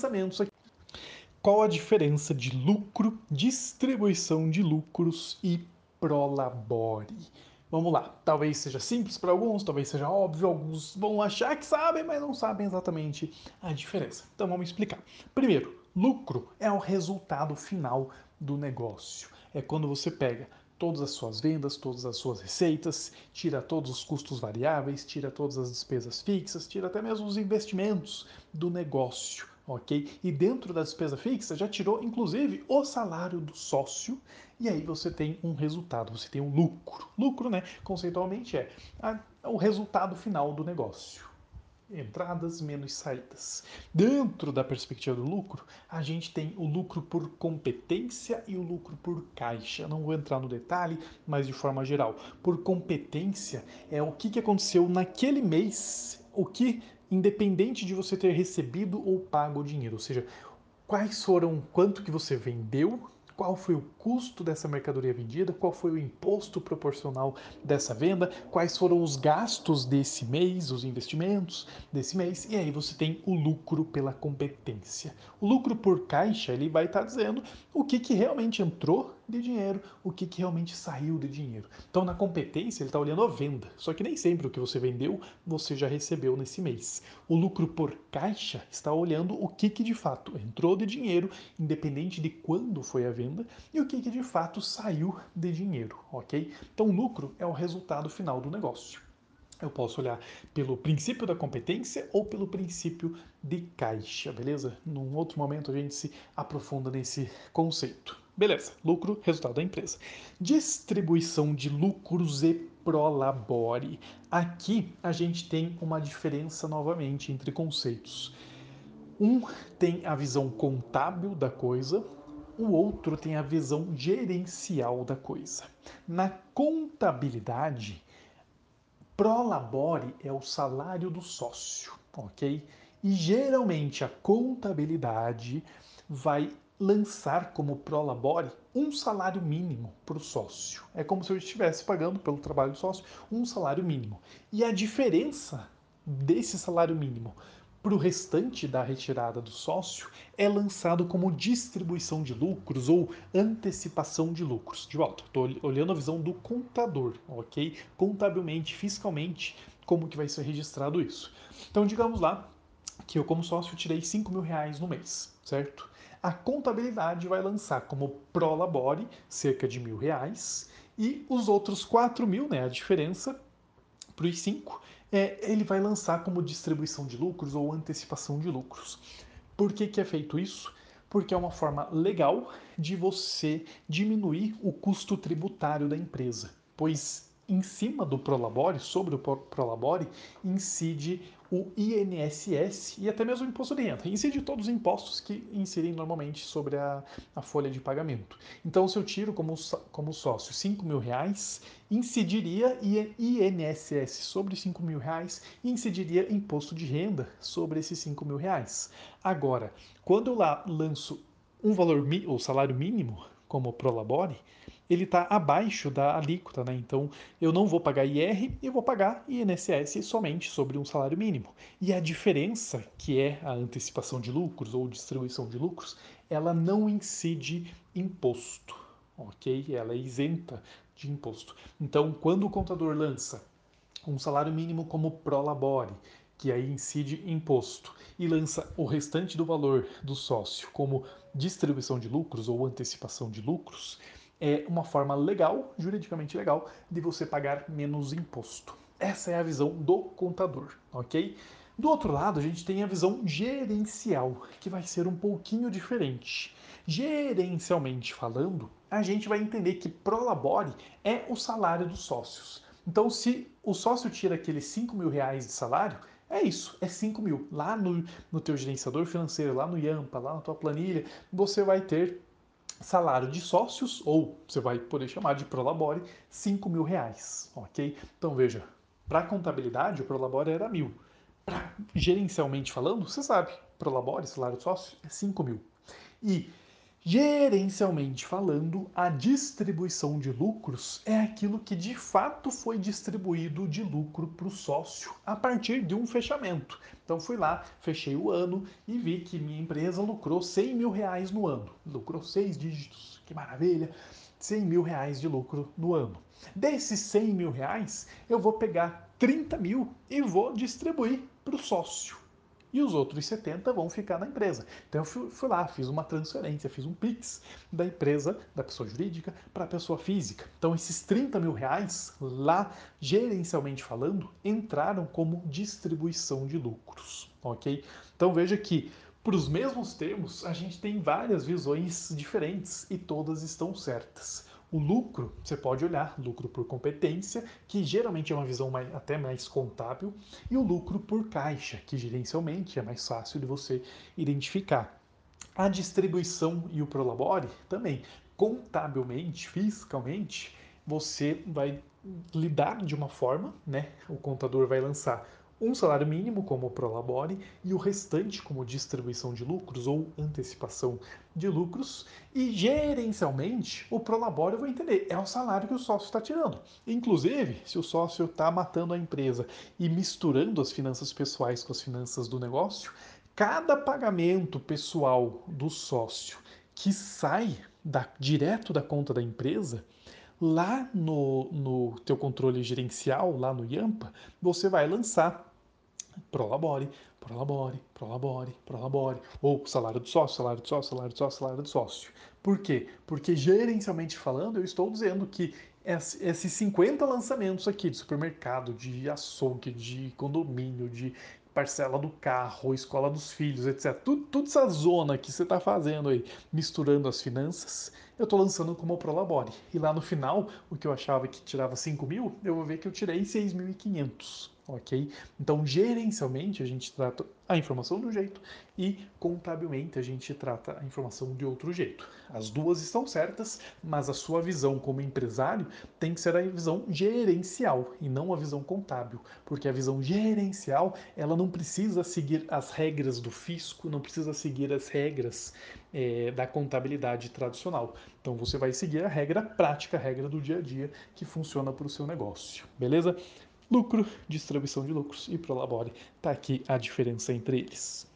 pensamentos aqui. Qual a diferença de lucro, distribuição de lucros e prolabore? Vamos lá, talvez seja simples para alguns, talvez seja óbvio, alguns vão achar que sabem, mas não sabem exatamente a diferença. Então vamos explicar. Primeiro, lucro é o resultado final do negócio. É quando você pega todas as suas vendas, todas as suas receitas, tira todos os custos variáveis, tira todas as despesas fixas, tira até mesmo os investimentos do negócio, ok? E dentro da despesa fixa já tirou, inclusive, o salário do sócio. E aí você tem um resultado, você tem um lucro. Lucro, né, conceitualmente é o resultado final do negócio. Entradas menos saídas. Dentro da perspectiva do lucro, a gente tem o lucro por competência e o lucro por caixa. Não vou entrar no detalhe, mas de forma geral. Por competência é o que aconteceu naquele mês, o que, independente de você ter recebido ou pago o dinheiro. Ou seja, quais foram, quanto que você vendeu, qual foi o custo dessa mercadoria vendida, qual foi o imposto proporcional dessa venda, quais foram os gastos desse mês, os investimentos desse mês, e aí você tem o lucro pela competência. O lucro por caixa, ele vai estar dizendo o que realmente entrou de dinheiro, o que realmente saiu de dinheiro. Então, na competência, ele está olhando a venda, só que nem sempre o que você vendeu, você já recebeu nesse mês. O lucro por caixa está olhando o que de fato entrou de dinheiro, independente de quando foi a venda, e o que de fato saiu de dinheiro, ok? Então, lucro é o resultado final do negócio. Eu posso olhar pelo princípio da competência ou pelo princípio de caixa, beleza? Num outro momento a gente se aprofunda nesse conceito. Beleza, lucro, resultado da empresa. Distribuição de lucros e prolabore. Aqui a gente tem uma diferença novamente entre conceitos. Um tem a visão contábil da coisa, o outro tem a visão gerencial da coisa. Na contabilidade, prolabore é o salário do sócio, ok? E geralmente a contabilidade vai lançar como prolabore um salário mínimo para o sócio. É como se eu estivesse pagando pelo trabalho do sócio um salário mínimo. E a diferença desse salário mínimo para o restante da retirada do sócio é lançado como distribuição de lucros ou antecipação de lucros. De volta, estou olhando a visão do contador, ok? Contabilmente, fiscalmente, como que vai ser registrado isso. Então, digamos lá que eu, como sócio, tirei R$5.000 no mês, certo? A contabilidade vai lançar como prolabore cerca de R$1.000 e os outros R$4.000, né, a diferença para os 5, ele vai lançar como distribuição de lucros ou antecipação de lucros. Por que é feito isso? Porque é uma forma legal de você diminuir o custo tributário da empresa, pois em cima do prolabore, sobre o prolabore, incide o INSS e até mesmo o imposto de renda. Incide todos os impostos que incidem normalmente sobre a folha de pagamento. Então, se eu tiro como sócio R$5.000, incidiria INSS sobre R$5.000 e incidiria imposto de renda sobre esses R$5.000. Agora, quando eu lá lanço um valor ou salário mínimo como prolabore, ele está abaixo da alíquota, né? Então eu não vou pagar IR, eu vou pagar INSS somente sobre um salário mínimo. E a diferença, que é a antecipação de lucros ou distribuição de lucros, ela não incide imposto, ok? Ela é isenta de imposto. Então, quando o contador lança um salário mínimo como prolabore, que aí incide imposto, e lança o restante do valor do sócio como distribuição de lucros ou antecipação de lucros, é uma forma legal, juridicamente legal, de você pagar menos imposto. Essa é a visão do contador, ok? Do outro lado, a gente tem a visão gerencial, que vai ser um pouquinho diferente. Gerencialmente falando, a gente vai entender que prolabore é o salário dos sócios. Então, se o sócio tira aqueles R$5.000 de salário, é isso, é R$5.000. Lá no teu gerenciador financeiro, lá no IAMPA, lá na tua planilha, você vai ter salário de sócios, ou você vai poder chamar de prolabore, R$5.000, ok? Então veja, para contabilidade o prolabore era R$1.000. Pra, gerencialmente falando, você sabe, prolabore, salário de sócio, é R$5.000. E Gerencialmente falando, a distribuição de lucros é aquilo que de fato foi distribuído de lucro para o sócio a partir de um fechamento. Então fui lá, fechei o ano e vi que minha empresa lucrou 100 mil reais no ano. Lucrou 6 dígitos, que maravilha! 100 mil reais de lucro no ano. Desses 100 mil reais, eu vou pegar 30 mil e vou distribuir para o sócio. E os outros 70 vão ficar na empresa. Então eu fui lá, fiz uma transferência, fiz um PIX da empresa, da pessoa jurídica, para a pessoa física. Então esses 30 mil reais, lá, gerencialmente falando, entraram como distribuição de lucros, ok? Então veja que, para os mesmos termos, a gente tem várias visões diferentes e todas estão certas. O lucro, você pode olhar, lucro por competência, que geralmente é uma visão até mais contábil, e o lucro por caixa, que gerencialmente é mais fácil de você identificar. A distribuição e o prolabore também, contabilmente, fiscalmente, você vai lidar de uma forma, né? O contador vai lançar um salário mínimo como o prolabore e o restante como distribuição de lucros ou antecipação de lucros. E gerencialmente o prolabore, eu vou entender, é o salário que o sócio está tirando. Inclusive, se o sócio está matando a empresa e misturando as finanças pessoais com as finanças do negócio, cada pagamento pessoal do sócio que sai direto da conta da empresa, lá no teu controle gerencial, lá no IAMPA, você vai lançar prolabore, prolabore, prolabore, prolabore, ou salário do sócio, salário do sócio, salário do sócio, salário do sócio. Por quê? Porque gerencialmente falando, eu estou dizendo que esses 50 lançamentos aqui de supermercado, de açougue, de condomínio, de parcela do carro, escola dos filhos, etc. Tudo essa zona que você está fazendo aí, misturando as finanças, eu estou lançando como prolabore. E lá no final, o que eu achava que tirava 5 mil, eu vou ver que eu tirei 6.500, ok? Então, gerencialmente, a gente trata a informação de um jeito e, contabilmente, a gente trata a informação de outro jeito. As duas estão certas, mas a sua visão como empresário tem que ser a visão gerencial e não a visão contábil, porque a visão gerencial, ela não precisa seguir as regras do fisco, não precisa seguir as regras da contabilidade tradicional. Então você vai seguir a regra prática, a regra do dia a dia que funciona para o seu negócio, beleza? Lucro, distribuição de lucros e prolabore. Tá aqui a diferença entre eles.